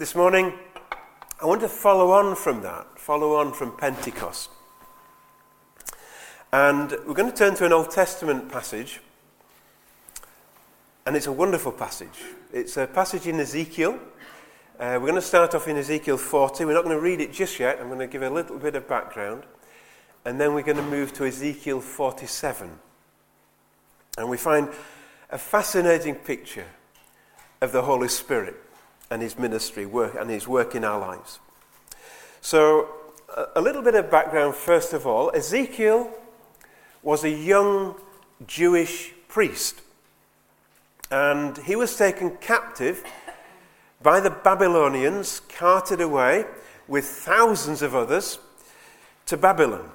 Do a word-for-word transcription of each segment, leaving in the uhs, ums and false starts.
This morning, I want to follow on from that, follow on from Pentecost. And we're going to turn to an Old Testament passage, and it's a wonderful passage. It's a passage in Ezekiel. Uh, we're going to start off in Ezekiel forty. We're not going to read it just yet. I'm going to give a little bit of background, and then we're going to move to Ezekiel forty-seven. And we find a fascinating picture of the Holy Spirit and his ministry work and his work in our lives. So, a little bit of background first of all. Ezekiel was a young Jewish priest, and he was taken captive by the Babylonians, carted away with thousands of others to Babylon.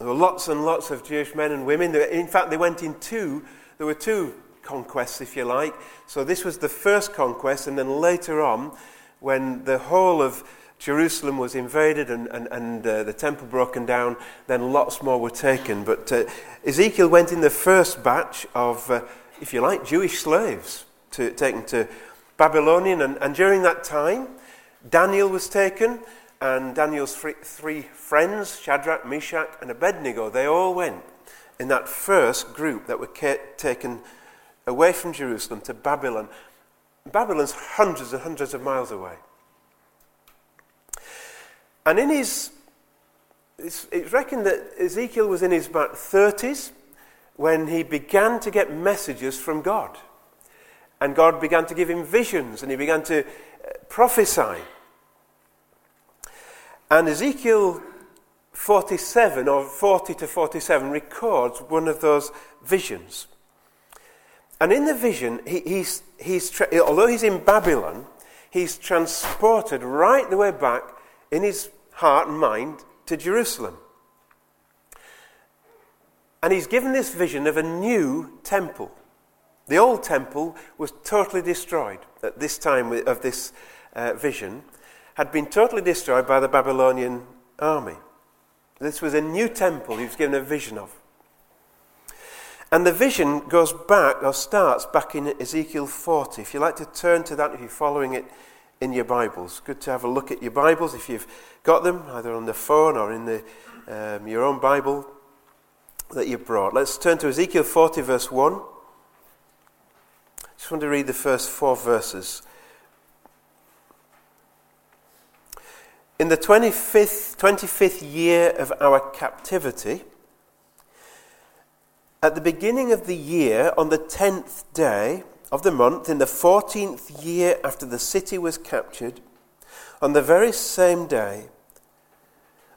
There were lots and lots of Jewish men and women. In fact, they went in two. There were two conquests, if you like. So this was the first conquest, and then later on, when the whole of Jerusalem was invaded and, and, and uh, the temple broken down, then lots more were taken. But uh, Ezekiel went in the first batch of, uh, if you like, Jewish slaves to, taken to Babylonian, and, and during that time, Daniel was taken, and Daniel's three, three friends, Shadrach, Meshach, and Abednego, they all went in that first group that were ca- taken away from Jerusalem to Babylon. Babylon's hundreds and hundreds of miles away. And in his, it's, it's reckoned that Ezekiel was in his about thirties when he began to get messages from God. And God began to give him visions, and he began to prophesy. And Ezekiel forty-seven, or forty to forty-seven, records one of those visions. And in the vision, he, he's, he's tra- although he's in Babylon, he's transported right the way back in his heart and mind to Jerusalem. And he's given this vision of a new temple. The old temple was totally destroyed at this time of this uh, vision, had been totally destroyed by the Babylonian army. This was a new temple he was given a vision of. And the vision goes back, or starts back in Ezekiel forty. If you like to turn to that, if you're following it in your Bibles. Good to have a look at your Bibles if you've got them, either on the phone or in the um, your own Bible that you brought. Let's turn to Ezekiel forty, verse one. I just want to read the first four verses. In the twenty-fifth, twenty-fifth year of our captivity, at the beginning of the year, on the tenth day of the month, in the fourteenth year after the city was captured, on the very same day,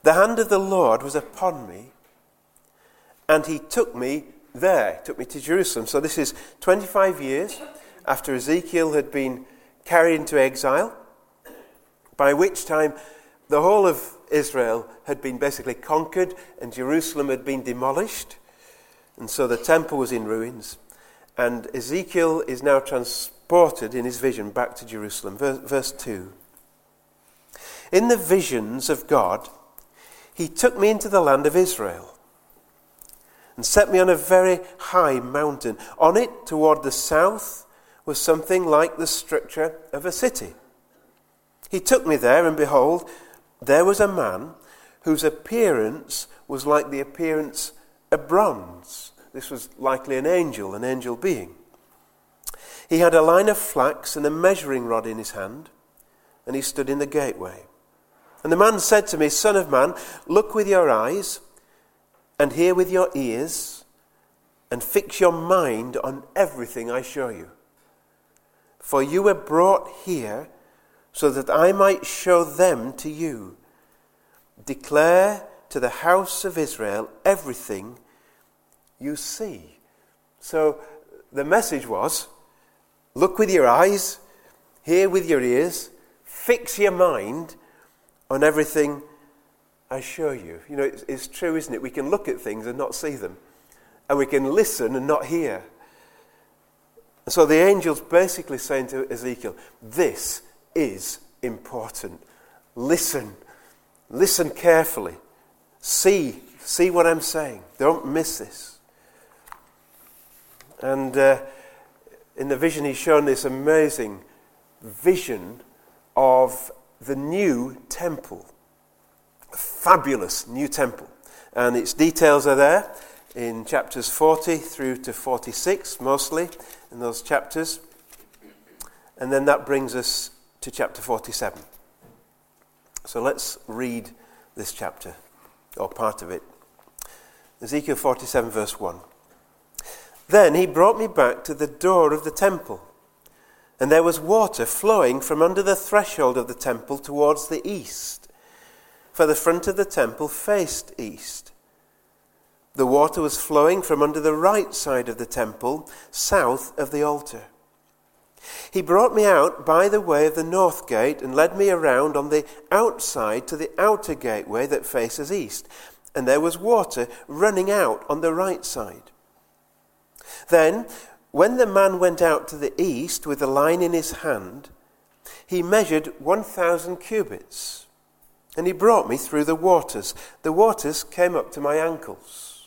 the hand of the Lord was upon me, and he took me there, took me to Jerusalem. So this is twenty-five years after Ezekiel had been carried into exile, by which time the whole of Israel had been basically conquered, and Jerusalem had been demolished. And so the temple was in ruins, and Ezekiel is now transported in his vision back to Jerusalem. Verse, verse two. In the visions of God, he took me into the land of Israel and set me on a very high mountain. On it, toward the south, was something like the structure of a city. He took me there, and behold, there was a man whose appearance was like the appearance of a bronze. This was likely an angel, an angel being. He had a line of flax and a measuring rod in his hand, and he stood in the gateway. And the man said to me, Son of man, look with your eyes, and hear with your ears, and fix your mind on everything I show you. For you were brought here so that I might show them to you. Declare to the house of Israel everything you see. So the message was, look with your eyes, hear with your ears, fix your mind on everything I show you. You know, it's, it's true, isn't it? We can look at things and not see them. And we can listen and not hear. And so the angel's basically saying to Ezekiel, this is important. Listen. Listen carefully. See, see what I'm saying. Don't miss this. And uh, in the vision, he's shown this amazing vision of the new temple. A fabulous new temple. And its details are there in chapters forty through to forty-six, mostly, in those chapters. And then that brings us to chapter forty-seven. So let's read this chapter, or part of it. Ezekiel forty-seven, verse one. Then he brought me back to the door of the temple, and there was water flowing from under the threshold of the temple towards the east, for the front of the temple faced east. The water was flowing from under the right side of the temple, south of the altar. He brought me out by the way of the north gate and led me around on the outside to the outer gateway that faces east, and there was water running out on the right side. Then, when the man went out to the east with a line in his hand, he measured one thousand cubits, and he brought me through the waters. The waters came up to my ankles.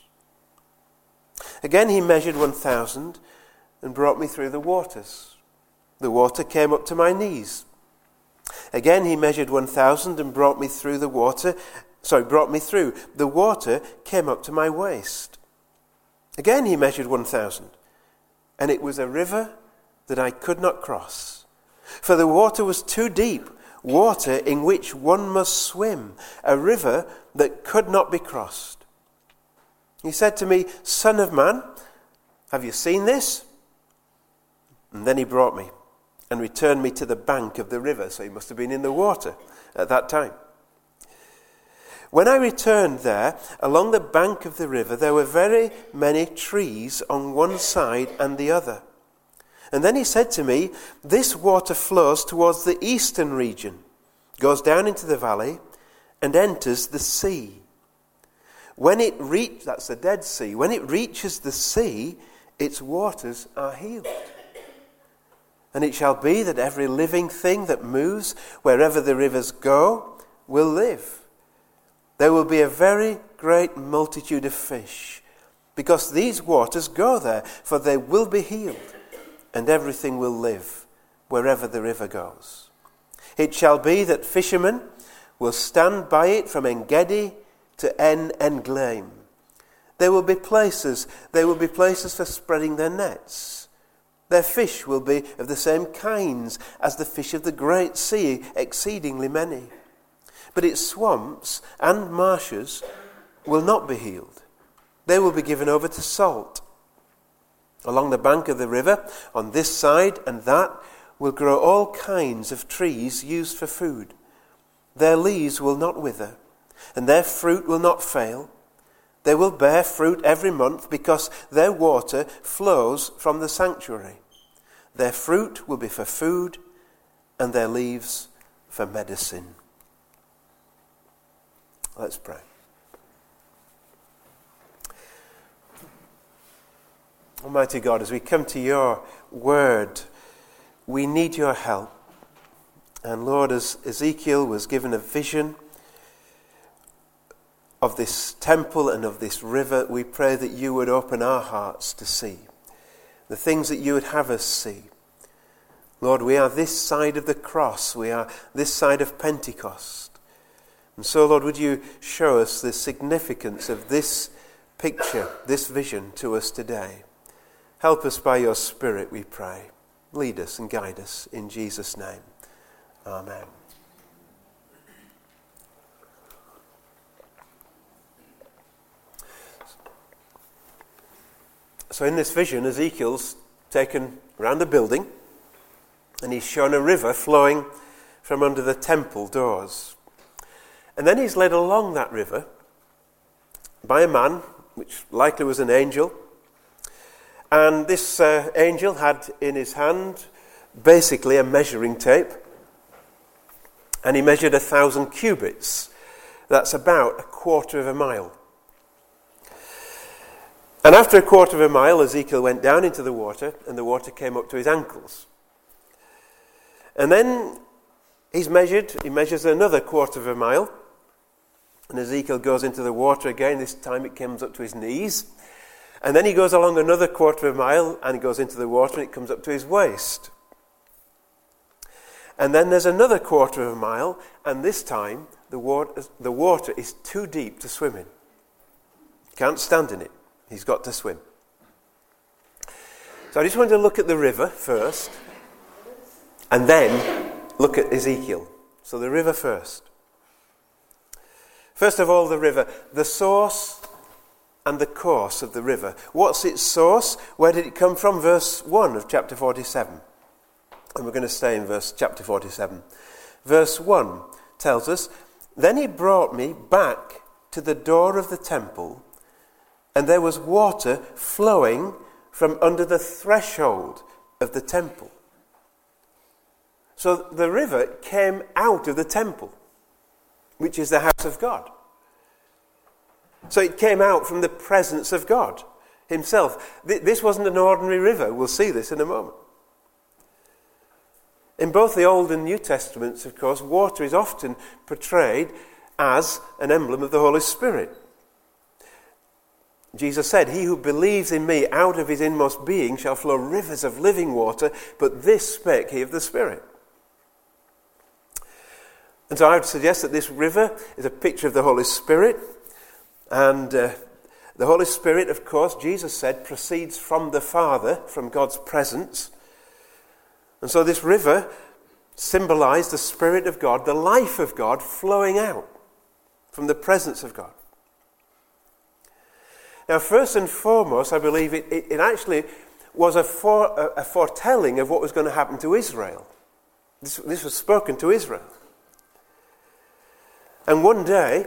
Again he measured one thousand and brought me through the waters. The water came up to my knees. Again he measured one thousand and brought me through the water. Sorry, brought me through. The water came up to my waist. Again he measured one thousand, and it was a river that I could not cross, for the water was too deep, water in which one must swim, a river that could not be crossed. He said to me, "Son of man, have you seen this?" And then he brought me and returned me to the bank of the river. So he must have been in the water at that time. When I returned there, along the bank of the river, there were very many trees on one side and the other. And then he said to me, "This water flows towards the eastern region, goes down into the valley, and enters the sea. When it reach, that's the Dead Sea, when it reaches the sea, its waters are healed. And it shall be that every living thing that moves, wherever the rivers go, will live. There will be a very great multitude of fish, because these waters go there, for they will be healed, and everything will live, wherever the river goes. It shall be that fishermen will stand by it from Engedi to En-Englaim. There will be places, there will be places for spreading their nets. Their fish will be of the same kinds as the fish of the great sea, exceedingly many. But its swamps and marshes will not be healed. They will be given over to salt. Along the bank of the river, on this side and that, will grow all kinds of trees used for food. Their leaves will not wither, and their fruit will not fail. They will bear fruit every month, because their water flows from the sanctuary. Their fruit will be for food, and their leaves for medicine." Let's pray. Almighty God, as we come to your word, we need your help. And Lord, as Ezekiel was given a vision of this temple and of this river, we pray that you would open our hearts to see the things that you would have us see. Lord, we are this side of the cross. We are this side of Pentecost. And so, Lord, would you show us the significance of this picture, this vision to us today. Help us by your Spirit, we pray. Lead us and guide us in Jesus' name. Amen. So in this vision, Ezekiel's taken around a building and he's shown a river flowing from under the temple doors. And then he's led along that river by a man, which likely was an angel. And this uh, angel had in his hand basically a measuring tape. And he measured a thousand cubits. That's about a quarter of a mile. And after a quarter of a mile, Ezekiel went down into the water, and the water came up to his ankles. And then he's measured, he measures another quarter of a mile, and Ezekiel goes into the water again. This time it comes up to his knees. And then he goes along another quarter of a mile, and he goes into the water, and it comes up to his waist. And then there's another quarter of a mile, and this time the water, the water is too deep to swim in. Can't stand in it. He's got to swim. So I just wanted to look at the river first, and then look at Ezekiel. So the river first. First of all, the river. The source and the course of the river. What's its source? Where did it come from? Verse one of chapter forty-seven. And we're going to stay in verse chapter forty-seven. Verse one tells us, "Then he brought me back to the door of the temple, and there was water flowing from under the threshold of the temple." So the river came out of the temple, which is the house of God. So it came out from the presence of God himself. This wasn't an ordinary river. We'll see this in a moment. In both the Old and New Testaments, of course, water is often portrayed as an emblem of the Holy Spirit. Jesus said, "He who believes in me, out of his inmost being shall flow rivers of living water, but this spake he of the Spirit." And so I would suggest that this river is a picture of the Holy Spirit. And uh, the Holy Spirit, of course, Jesus said, proceeds from the Father, from God's presence. And so this river symbolized the Spirit of God, the life of God flowing out from the presence of God. Now, first and foremost, I believe it, it, it actually was a, fore, a, a foretelling of what was going to happen to Israel. This, this was spoken to Israel. And one day,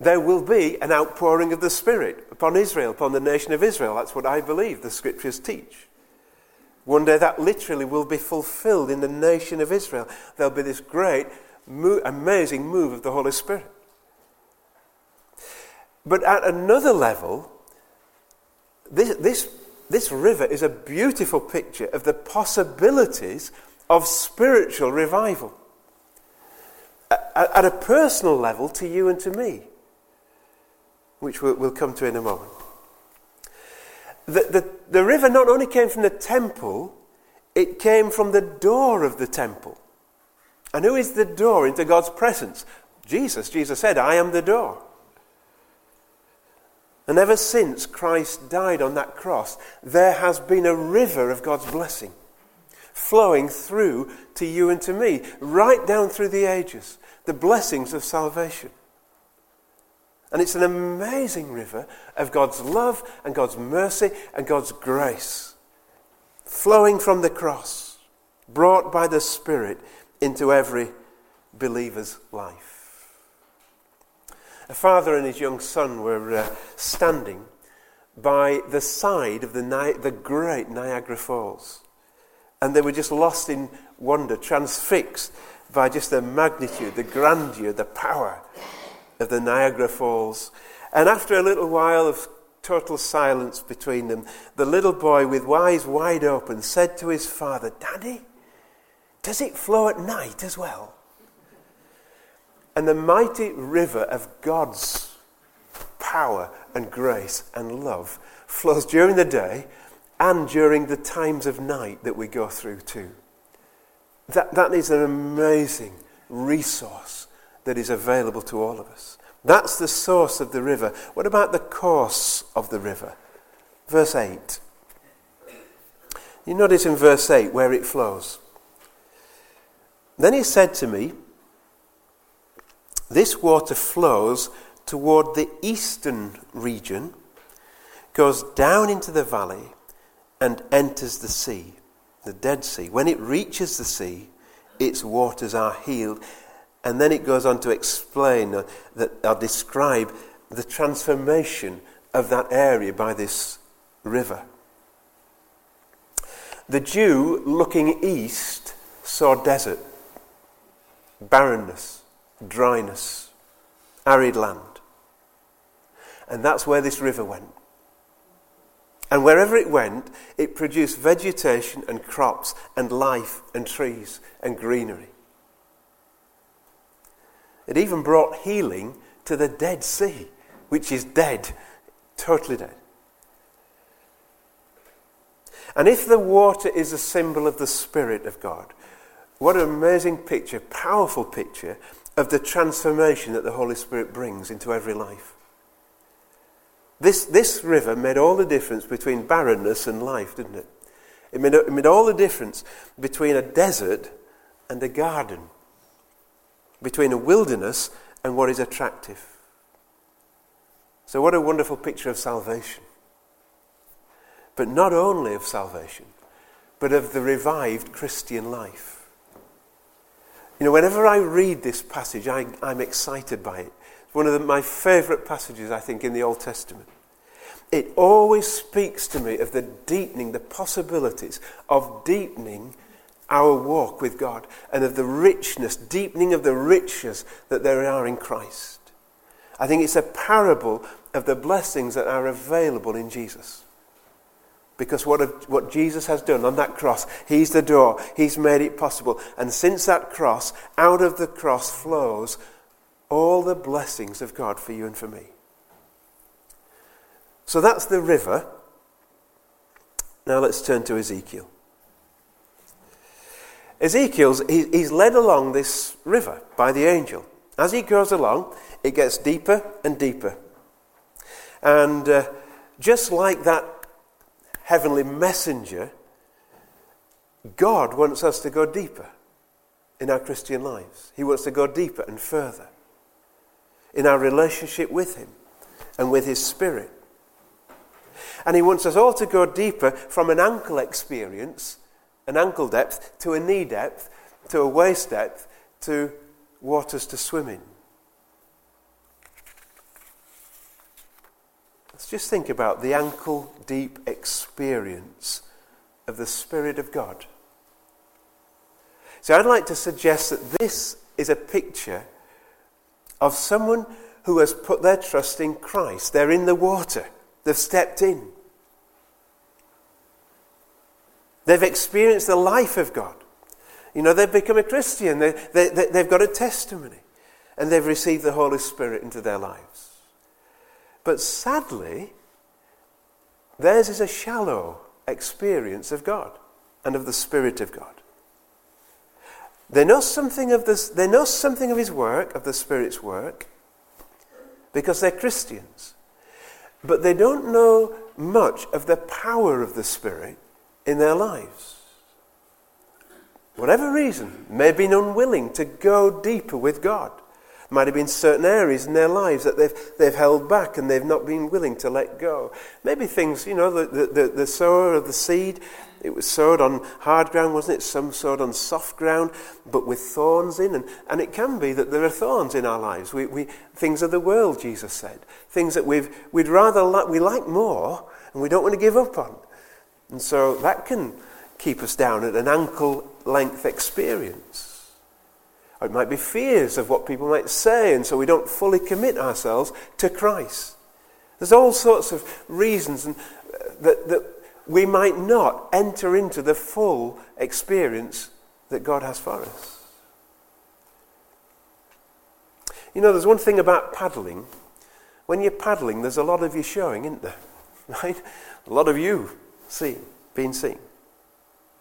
there will be an outpouring of the Spirit upon Israel, upon the nation of Israel. That's what I believe the Scriptures teach. One day that literally will be fulfilled in the nation of Israel. There'll be this great, mo- amazing move of the Holy Spirit. But at another level, this, this, this river is a beautiful picture of the possibilities of spiritual revival. At, at a personal level to you and to me, which we'll, we'll come to in a moment. The, the, the river not only came from the temple, it came from the door of the temple. And who is the door into God's presence? Jesus. Jesus said, "I am the door." And ever since Christ died on that cross, there has been a river of God's blessing flowing through to you and to me, right down through the ages, the blessings of salvation. And it's an amazing river of God's love and God's mercy and God's grace, flowing from the cross, brought by the Spirit into every believer's life. A father and his young son were uh, standing by the side of the, Ni- the great Niagara Falls. And they were just lost in wonder, transfixed by just the magnitude, the grandeur, the power of the Niagara Falls. And after a little while of total silence between them, the little boy with eyes wide open said to his father, "Daddy, does it flow at night as well?" And the mighty river of God's power and grace and love flows during the day and during the times of night that we go through too. That, that is an amazing resource that is available to all of us. That's the source of the river. What about the course of the river? Verse eight. You notice in verse eight where it flows. "Then he said to me, 'This water flows toward the eastern region, goes down into the valley, and enters the sea, the Dead Sea. When it reaches the sea, its waters are healed.'" And then it goes on to explain or, that, or describe the transformation of that area by this river. The Jew looking east saw desert, barrenness, dryness, arid land. And that's where this river went. And wherever it went, it produced vegetation and crops and life and trees and greenery. It even brought healing to the Dead Sea, which is dead, totally dead. And if the water is a symbol of the Spirit of God, What an amazing picture, powerful picture of the transformation that the Holy Spirit brings into every life. This this river made all the difference between barrenness and life, didn't it? It made, it made all the difference between a desert and a garden, between a wilderness and what is attractive. So what a wonderful picture of salvation. But not only of salvation, but of the revived Christian life. You know, whenever I read this passage, I, I'm excited by it. It's one of the, my favourite passages, I think, in the Old Testament. It always speaks to me of the deepening, the possibilities of deepening our walk with God and of the richness, deepening of the riches that there are in Christ. I think it's a parable of the blessings that are available in Jesus. Because what, what Jesus has done on that cross, he's the door, he's made it possible. And since that cross, out of the cross flows all the blessings of God for you and for me. So that's the river. Now let's turn to Ezekiel. Ezekiel's he, he's led along this river by the angel. As he goes along, it gets deeper and deeper. And uh, just like that heavenly messenger, God wants us to go deeper in our Christian lives. He wants to go deeper and further in our relationship with him and with his Spirit. And he wants us all to go deeper from an ankle experience, an ankle depth, to a knee depth, to a waist depth, to waters to swim in. Let's just think about the ankle deep experience of the Spirit of God. So I'd like to suggest that this is a picture of someone who has put their trust in Christ. They're in the water. They've stepped in. They've experienced the life of God. You know, they've become a Christian. They, they, they, they've got a testimony. And they've received the Holy Spirit into their lives. But sadly, theirs is a shallow experience of God and of the Spirit of God. They know something of this, they know something of his work, of the Spirit's work, because they're Christians. But they don't know much of the power of the Spirit in their lives. Whatever reason, may have been unwilling to go deeper with God. Might have been certain areas in their lives that they've they've held back and they've not been willing to let go. Maybe things, you know, the, the, the sower of the seed, it was sowed on hard ground, wasn't it? Some sowed on soft ground, but with thorns in. And, and it can be that there are thorns in our lives. We, we things of the world, Jesus said. Things that we've, we'd rather like, we like more and we don't want to give up on. And so that can keep us down at an ankle-length experience. Or it might be fears of what people might say, and so we don't fully commit ourselves to Christ. There's all sorts of reasons and, uh, that, that we might not enter into the full experience that God has for us. You know, there's one thing about paddling. When you're paddling, there's a lot of you showing, isn't there? Right? A lot of you seen, being seen.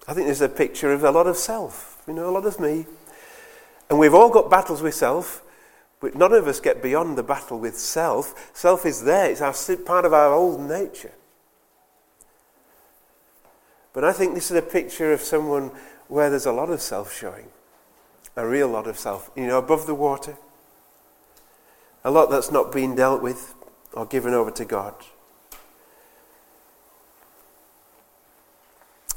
I think there's a picture of a lot of self, you know, a lot of me. And we've all got battles with self, but none of us get beyond the battle with self. Self is there, it's our, part of our old nature. But I think this is a picture of someone where there's a lot of self showing, a real lot of self, you know, above the water. A lot that's not being dealt with or given over to God.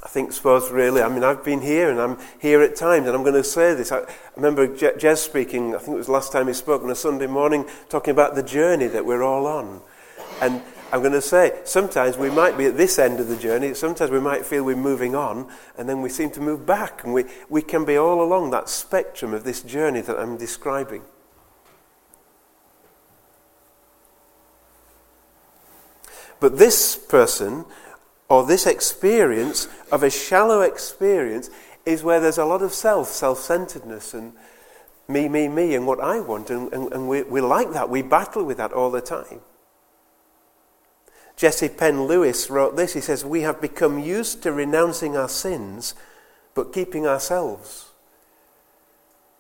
I think, suppose, really, I mean, I've been here, and I'm here at times, and I'm going to say this. I remember Jez speaking, I think it was last time he spoke on a Sunday morning, talking about the journey that we're all on. And I'm going to say, sometimes we might be at this end of the journey, sometimes we might feel we're moving on, and then we seem to move back, and we, we can be all along that spectrum of this journey that I'm describing. But this person, or this experience of a shallow experience, is where there's a lot of self, self-centeredness and me, me, me and what I want. And, and, and we, we like that. We battle with that all the time. Jesse Penn Lewis wrote this. He says, "We have become used to renouncing our sins, but keeping ourselves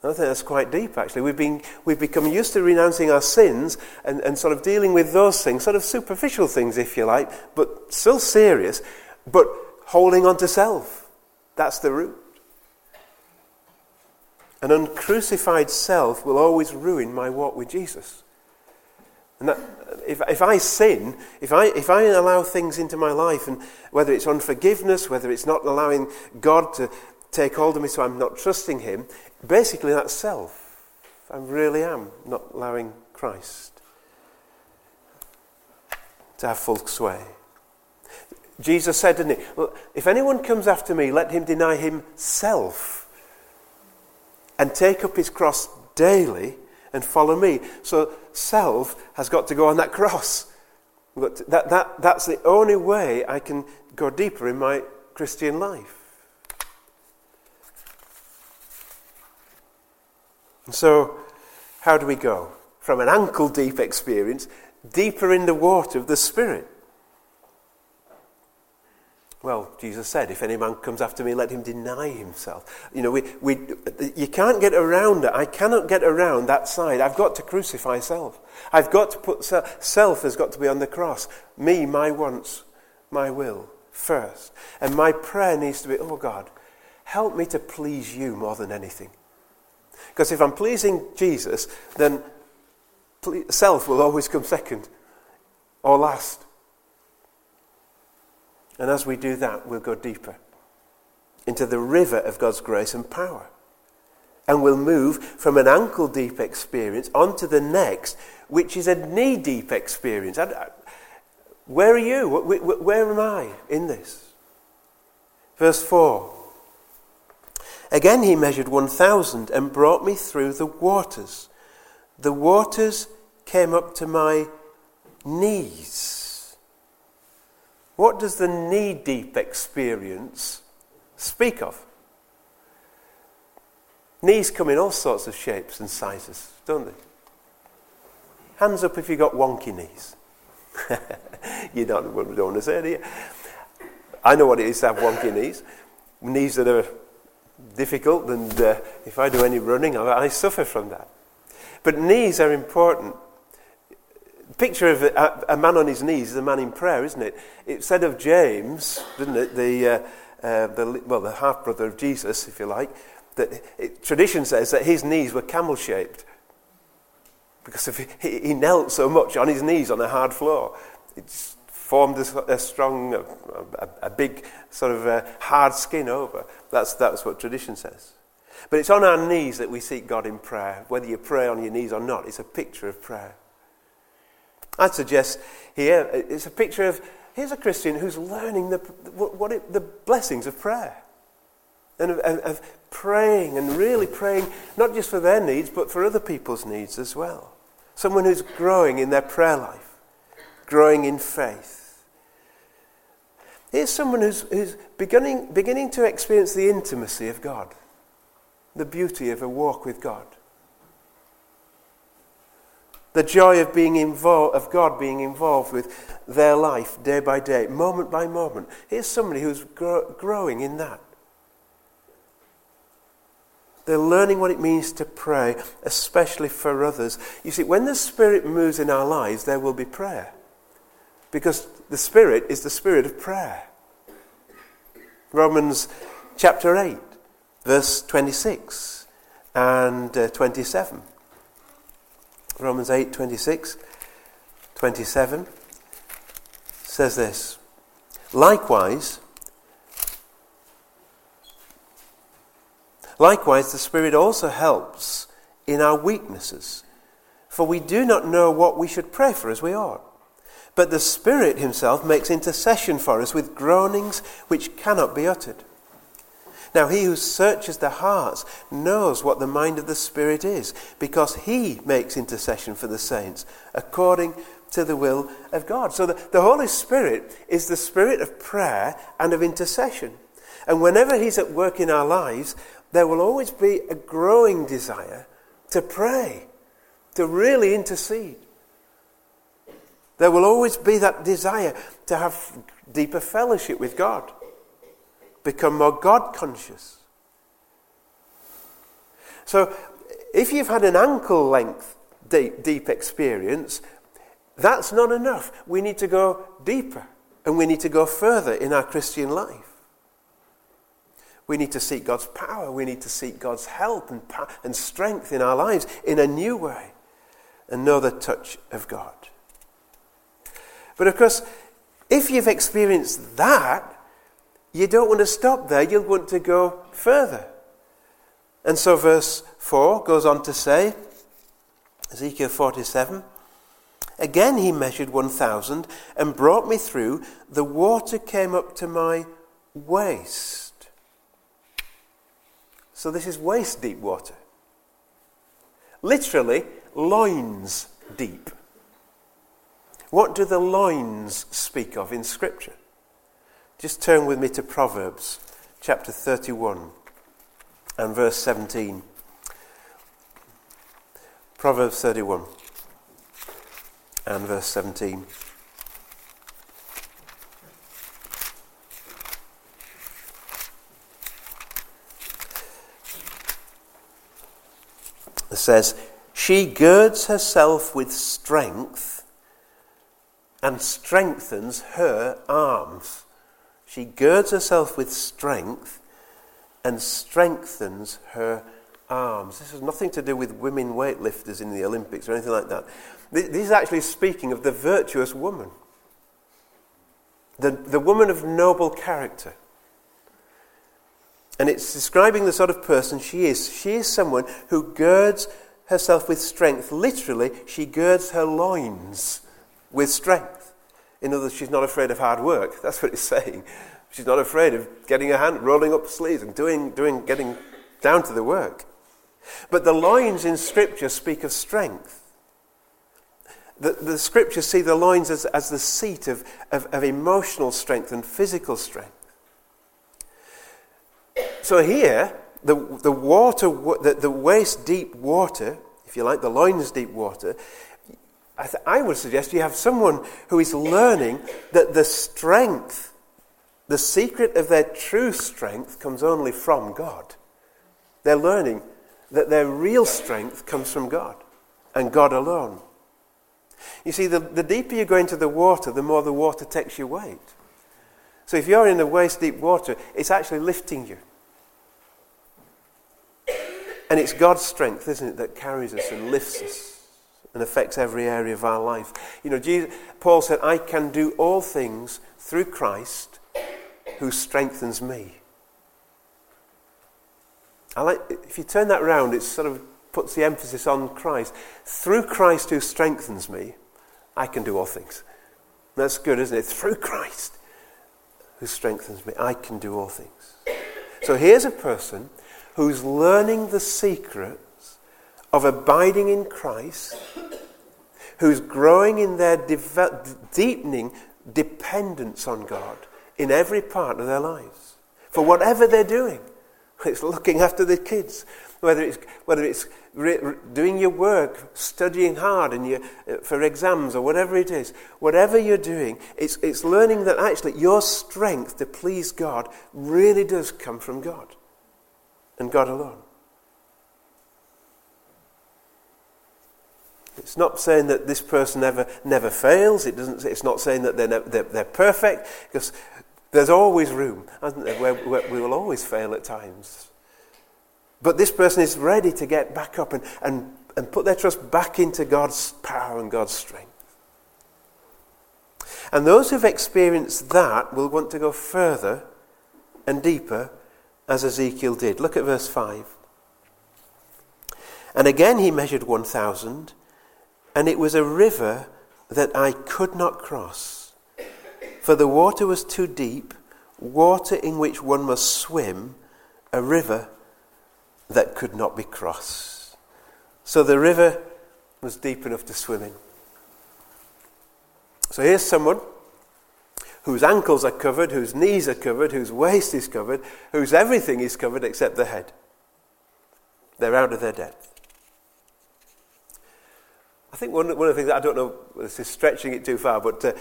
I think that's quite deep, actually. We've been we've become used to renouncing our sins and, and sort of dealing with those things, sort of superficial things, if you like, but still serious, but holding on to self. That's the root. An uncrucified self will always ruin my walk with Jesus. And that, if if I sin, if I if I allow things into my life, and whether it's unforgiveness, whether it's not allowing God to take hold of me so I'm not trusting him, basically that's self. I really am not allowing Christ to have full sway. Jesus said, didn't he, well, if anyone comes after me, let him deny himself and take up his cross daily and follow me. So self has got to go on that cross. That, that, that's the only way I can go deeper in my Christian life. And so, how do we go from an ankle-deep experience deeper in the water of the Spirit? Well, Jesus said, if any man comes after me, let him deny himself. You know, we, we you can't get around it. I cannot get around that side. I've got to crucify self. I've got to put self, self has got to be on the cross. Me, my wants, my will, first. And my prayer needs to be, oh God, help me to please you more than anything. Because if I'm pleasing Jesus, then self will always come second or last. And as we do that, we'll go deeper into the river of God's grace and power. And we'll move from an ankle-deep experience onto the next, which is a knee-deep experience. I, I, where are you? Where, where am I in this? Verse four. Again he measured one thousand and brought me through the waters. The waters came up to my knees. What does the knee-deep experience speak of? Knees come in all sorts of shapes and sizes, don't they? Hands up if you've got wonky knees. You don't, don't want to say it, do you? I know what it is to have wonky knees. Knees that are difficult, and uh, if I do any running, I, I suffer from that. But knees are important. Picture of a, a man on his knees is a man in prayer, isn't it? It said of James, didn't it? The, uh, uh, the well, the half brother of Jesus, if you like. That it, tradition says that his knees were camel shaped because of, he, he knelt so much on his knees on a hard floor. It's formed a, a strong, a, a big sort of uh, hard skin over. That's that's what tradition says. But it's on our knees that we seek God in prayer. Whether you pray on your knees or not, it's a picture of prayer. I'd suggest here it's a picture of, here's a Christian who's learning the what it, the blessings of prayer. And of, of praying and really praying, not just for their needs, but for other people's needs as well. Someone who's growing in their prayer life, growing in faith. Here's someone who's, who's beginning, beginning to experience the intimacy of God, the beauty of a walk with God, the joy of being involved, of God being involved with their life day by day, moment by moment. Here's somebody who's grow, growing in that. They're learning what it means to pray, especially for others. You see, when the Spirit moves in our lives, there will be prayer. Because the Spirit is the Spirit of prayer. Romans chapter eight, verse twenty-six and uh, twenty-seven. Romans eight, twenty-six, twenty-seven says this. Likewise, likewise the Spirit also helps in our weaknesses, for we do not know what we should pray for as we ought. But the Spirit himself makes intercession for us with groanings which cannot be uttered. Now he who searches the hearts knows what the mind of the Spirit is, because he makes intercession for the saints according to the will of God. So the, the Holy Spirit is the Spirit of prayer and of intercession. And whenever he's at work in our lives, there will always be a growing desire to pray, to really intercede. There will always be that desire to have deeper fellowship with God, become more God conscious. So if you've had an ankle length deep, deep experience, that's not enough. We need to go deeper, and we need to go further in our Christian life. We need to seek God's power. We need to seek God's help and, and strength in our lives in a new way and know the touch of God. But of course, if you've experienced that, you don't want to stop there. You'll want to go further. And so verse four goes on to say, Ezekiel forty-seven, again he measured one thousand and brought me through. The water came up to my waist. So this is waist deep water. Literally, loins deep. What do the loins speak of in Scripture? Just turn with me to Proverbs chapter thirty-one and verse seventeen. Proverbs thirty-one and verse seventeen. It says, she girds herself with strength and strengthens her arms. She girds herself with strength and strengthens her arms. This has nothing to do with women weightlifters in the Olympics or anything like that. This is actually speaking of the virtuous woman. The, the woman of noble character. And it's describing the sort of person she is. She is someone who girds herself with strength. Literally, she girds her loins with strength. In other words, she's not afraid of hard work. That's what it's saying. She's not afraid of getting her hand, rolling up sleeves and doing, doing, getting down to the work. But the loins in Scripture speak of strength. The, the Scriptures see the loins as, as the seat of, of, of emotional strength and physical strength. So here, the the water, the, the waist deep water, if you like, the loins deep water. I, th- I would suggest you have someone who is learning that the strength, the secret of their true strength comes only from God. They're learning that their real strength comes from God and God alone. You see, the, the deeper you go into the water, the more the water takes your weight. So if you're in the waist-deep water, it's actually lifting you. And it's God's strength, isn't it, that carries us and lifts us and affects every area of our life. You know, Jesus, Paul said, I can do all things through Christ who strengthens me. I like, if you turn that round, it sort of puts the emphasis on Christ. Through Christ who strengthens me, I can do all things. That's good, isn't it? Through Christ who strengthens me, I can do all things. So here's a person who's learning the secret of abiding in Christ, who's growing in their devel- deepening dependence on God in every part of their lives. For whatever they're doing, it's looking after the kids, whether it's whether it's re- re- doing your work, studying hard and you, uh, for exams or whatever it is, whatever you're doing, it's it's learning that actually your strength to please God really does come from God and God alone. It's not saying that this person ever never fails. It doesn't. It's not saying that they're ne- they're, they're perfect, because there's always room, isn't there? Where, where we will always fail at times. But this person is ready to get back up and, and, and put their trust back into God's power and God's strength. And those who've experienced that will want to go further and deeper, as Ezekiel did. Look at verse five. And again he measured one thousand. And it was a river that I could not cross, for the water was too deep, water in which one must swim, a river that could not be crossed. So the river was deep enough to swim in. So here's someone whose ankles are covered, whose knees are covered, whose waist is covered, whose everything is covered except the head. They're out of their depth. I think one, one of the things, that I don't know, this is stretching it too far, but uh,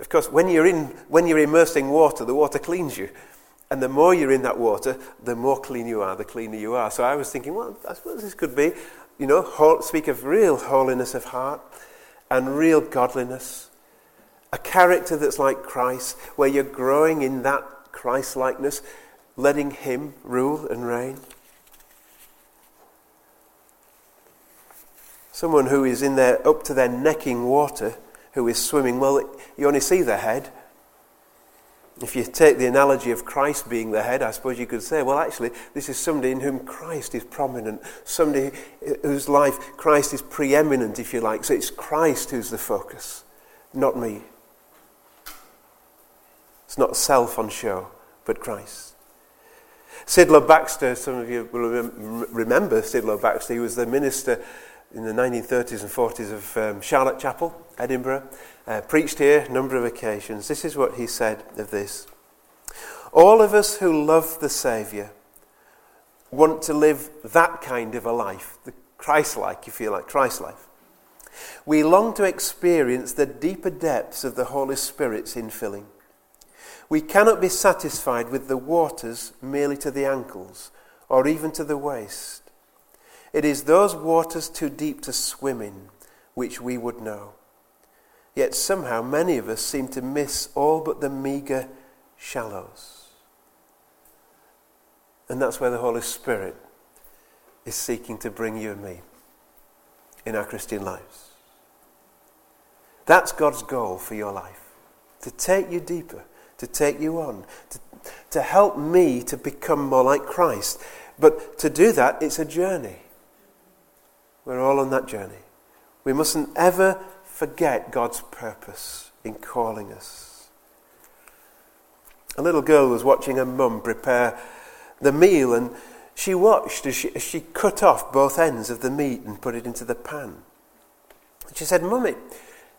of course when you're in, when you're immersed in water, the water cleans you. And the more you're in that water, the more clean you are, the cleaner you are. So I was thinking, well, I suppose this could be you know, speak of real holiness of heart and real godliness. A character that's like Christ, where you're growing in that Christ-likeness, letting him rule and reign. Someone who is in their, up to their neck in water, who is swimming, well, you only see the head. If you take the analogy of Christ being the head, I suppose you could say, well, actually, this is somebody in whom Christ is prominent, somebody whose life Christ is preeminent, if you like. So it's Christ who's the focus, not me. It's not self on show, but Christ. Sidlow Baxter, some of you will remember Sidlow Baxter. He was the minister in the nineteen thirties and forties of um, Charlotte Chapel, Edinburgh. Uh, preached here a number of occasions. This is what he said of this. All of us who love the Saviour want to live that kind of a life, the Christ-like, if you like, Christ-life. We long to experience the deeper depths of the Holy Spirit's infilling. We cannot be satisfied with the waters merely to the ankles or even to the waist. It is those waters too deep to swim in which we would know. Yet somehow many of us seem to miss all but the meagre shallows. And that's where the Holy Spirit is seeking to bring you and me in our Christian lives. That's God's goal for your life. To take you deeper, to take you on, to, to help me to become more like Christ. But to do that, it's a journey. We're all on that journey. We mustn't ever forget God's purpose in calling us. A little girl was watching her mum prepare the meal, and she watched as she, as she cut off both ends of the meat and put it into the pan. She said, Mummy,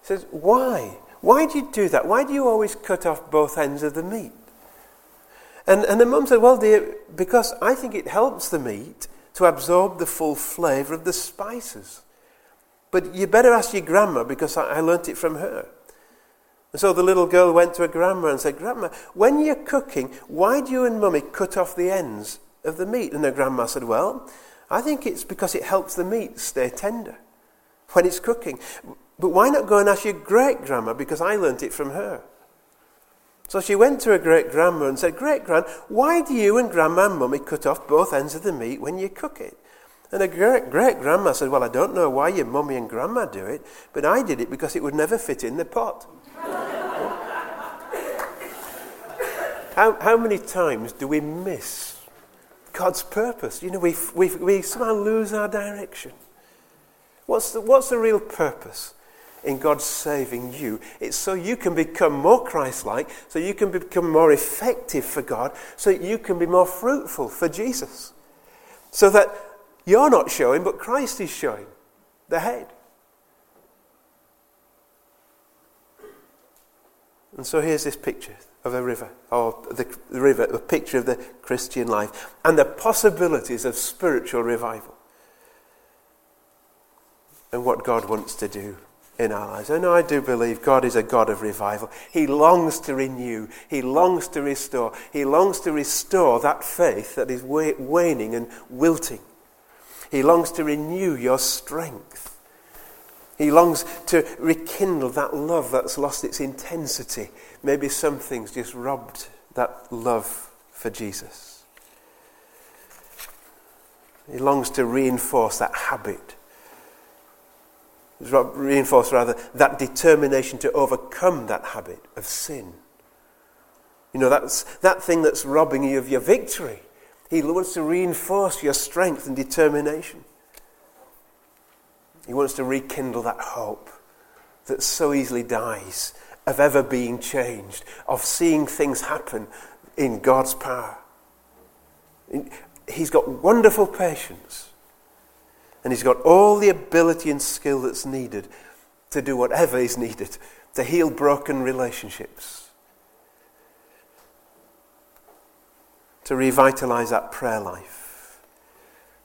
says, why? Why do you do that? Why do you always cut off both ends of the meat? And, and the mum said, well, dear, because I think it helps the meat to absorb the full flavour of the spices. But you better ask your grandma, because I, I learnt it from her. And so the little girl went to her grandma and said, Grandma, when you're cooking, why do you and Mummy cut off the ends of the meat? And her grandma said, well, I think it's because it helps the meat stay tender when it's cooking. But why not go and ask your great-grandma, because I learnt it from her. So she went to her great-grandma and said, Great-gran, why do you and Grandma and Mummy cut off both ends of the meat when you cook it? And her great-grandma said, well, I don't know why your mummy and grandma do it, but I did it because it would never fit in the pot. how, how many times do we miss God's purpose? You know, we we we somehow lose our direction. What's the, what's the real purpose in God saving you? It's so you can become more Christ-like, so you can become more effective for God, so you can be more fruitful for Jesus. So that you're not showing, but Christ is showing, the head. And so here's this picture of a river, or the river, a picture of the Christian life, and the possibilities of spiritual revival, and what God wants to do in our lives. And I do believe God is a God of revival. He longs to renew. He longs to restore. He longs to restore that faith that is waning and wilting. He longs to renew your strength. He longs to rekindle that love that's lost its intensity. Maybe something's just robbed that love for Jesus. He longs to reinforce that habit. Reinforce, rather, that determination to overcome that habit of sin. You know, that's that thing that's robbing you of your victory. He wants to reinforce your strength and determination. He wants to rekindle that hope that so easily dies of ever being changed, of seeing things happen in God's power. He's got wonderful patience, and he's got all the ability and skill that's needed to do whatever is needed to heal broken relationships, to revitalise that prayer life,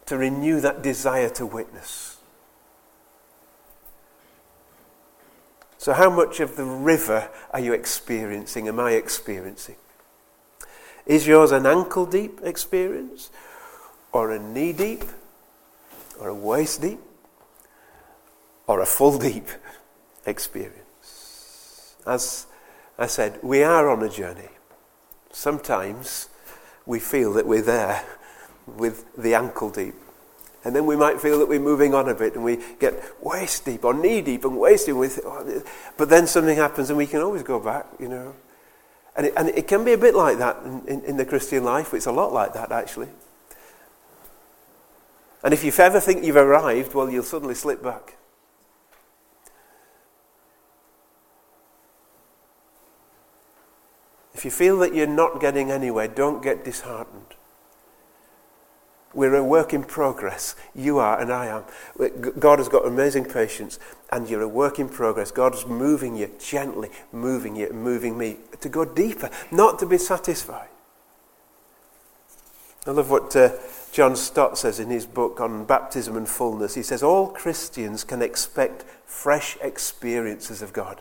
to renew that desire to witness. So how much of the river are you experiencing, am I experiencing? Is yours an ankle-deep experience, or a knee-deep, or a waist-deep? or a full deep experience. As I said, we are on a journey. Sometimes we feel that we're there with the ankle deep. And then we might feel that we're moving on a bit and we get waist deep or knee deep and waist deep. With, but then something happens and we can always go back, you know. And it, and it can be a bit like that in, in, in the Christian life. It's a lot like that, actually. And if you ever think you've arrived, well, you'll suddenly slip back. If you feel that you're not getting anywhere, don't get disheartened. We're a work in progress. You are and I am. God has got amazing patience, and you're a work in progress. God is moving you gently, moving you, moving me to go deeper, not to be satisfied. I love what uh, John Stott says in his book on baptism and fullness. He says, all Christians can expect fresh experiences of God.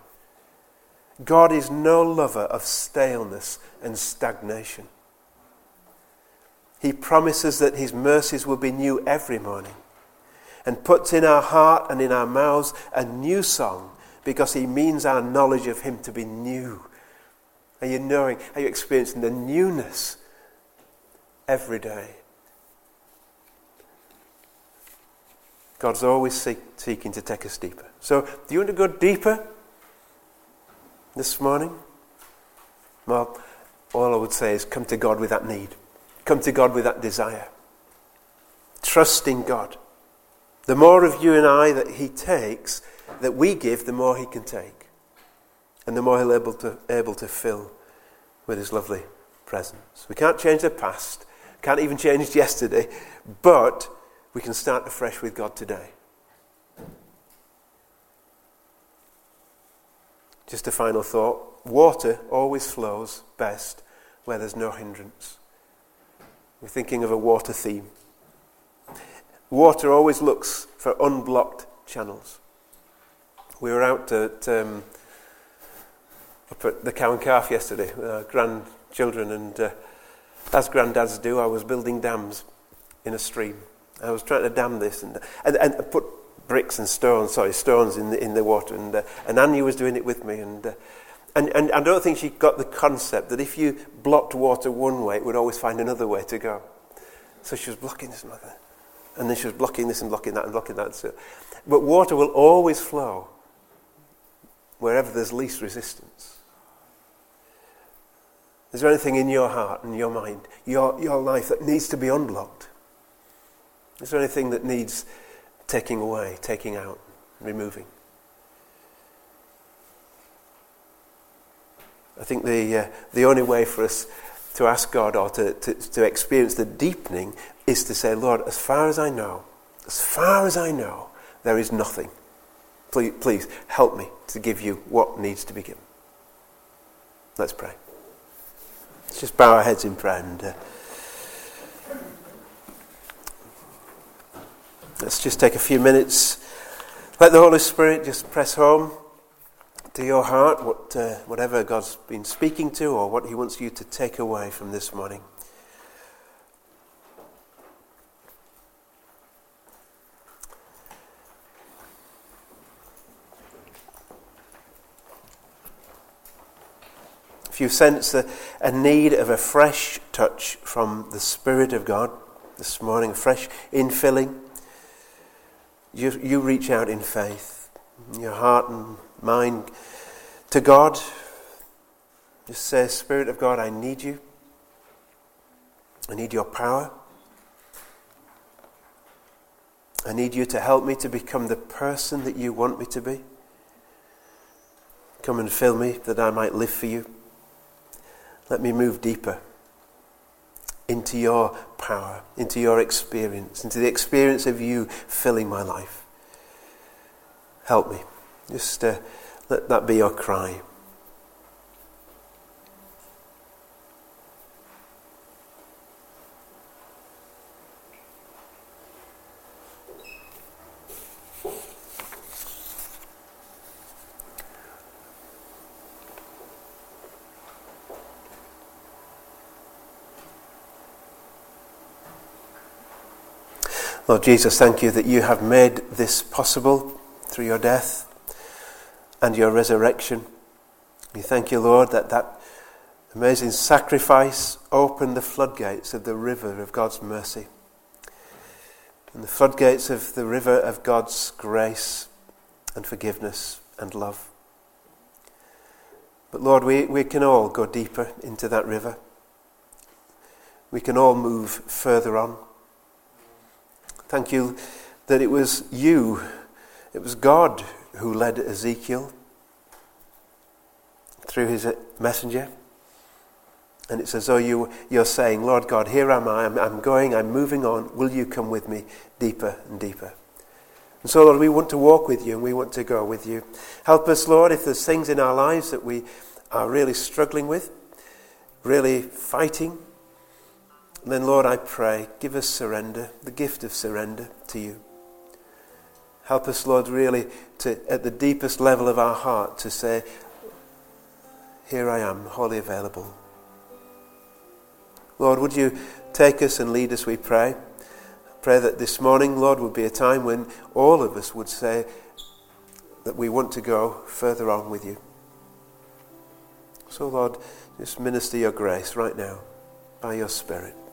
God is no lover of staleness and stagnation. He promises that his mercies will be new every morning and puts in our heart and in our mouths a new song because he means our knowledge of him to be new. Are you knowing, are you experiencing the newness every day? God's always seek, seeking to take us deeper. So, do you want to go deeper this morning? Well, all I would say is come to God with that need. Come to God with that desire. Trust in God. The more of you and I that he takes, that we give, the more he can take. And the more he'll able to able to fill with his lovely presence. We can't change the past. Can't even change yesterday. But we can start afresh with God today. Just a final thought. Water always flows best where there's no hindrance. We're thinking of a water theme. Water always looks for unblocked channels. We were out at, um, up at the Cow and Calf yesterday with our grandchildren, and uh, as granddads do, I was building dams in a stream. I was trying to dam this and and, and put bricks and stones, sorry, stones in the, in the water, and uh, and Annie was doing it with me, and. Uh, And, and I don't think she got the concept that if you blocked water one way, it would always find another way to go. So she was blocking this and that. And then she was blocking this and blocking that and blocking that. So, but water will always flow wherever there's least resistance. Is there anything in your heart and your mind, your, your life that needs to be unblocked? Is there anything that needs taking away, taking out, removing? I think the uh, the only way for us to ask God or to, to, to experience the deepening is to say, Lord, as far as I know, as far as I know, there is nothing. Please, please help me to give you what needs to be given. Let's pray. Let's just bow our heads in prayer and uh, let's just take a few minutes. Let the Holy Spirit just press home to your heart, what, uh, whatever God's been speaking to or what he wants you to take away from this morning. If you sense a, a need of a fresh touch from the Spirit of God this morning, fresh infilling, you, you reach out in faith, your heart and mind to God. Just say, Spirit of God, I need you. I need your power. I need you to help me to become the person that you want me to be. Come and fill me that I might live for you. Let me move deeper into your power, into your experience, into the experience of you filling my life. Help me. Just uh, let that be your cry. Lord Jesus, thank you that you have made this possible. through your death and your resurrection. We thank you, Lord, that that amazing sacrifice opened the floodgates of the river of God's mercy and the floodgates of the river of God's grace and forgiveness and love. But Lord, we, we can all go deeper into that river. We can all move further on. Thank you that it was you, it was God who led Ezekiel through his messenger. And it's as though you, you're saying, Lord God, here am I, I'm, I'm going, I'm moving on. Will you come with me deeper and deeper? And so, Lord, we want to walk with you and we want to go with you. Help us, Lord, if there's things in our lives that we are really struggling with, really fighting, then, Lord, I pray, give us surrender, the gift of surrender to you. Help us, Lord, really to, at the deepest level of our heart, to say, here I am, wholly available. Lord, would you take us and lead us, we pray. Pray that this morning, Lord, would be a time when all of us would say that we want to go further on with you. So, Lord, just minister your grace right now by your Spirit.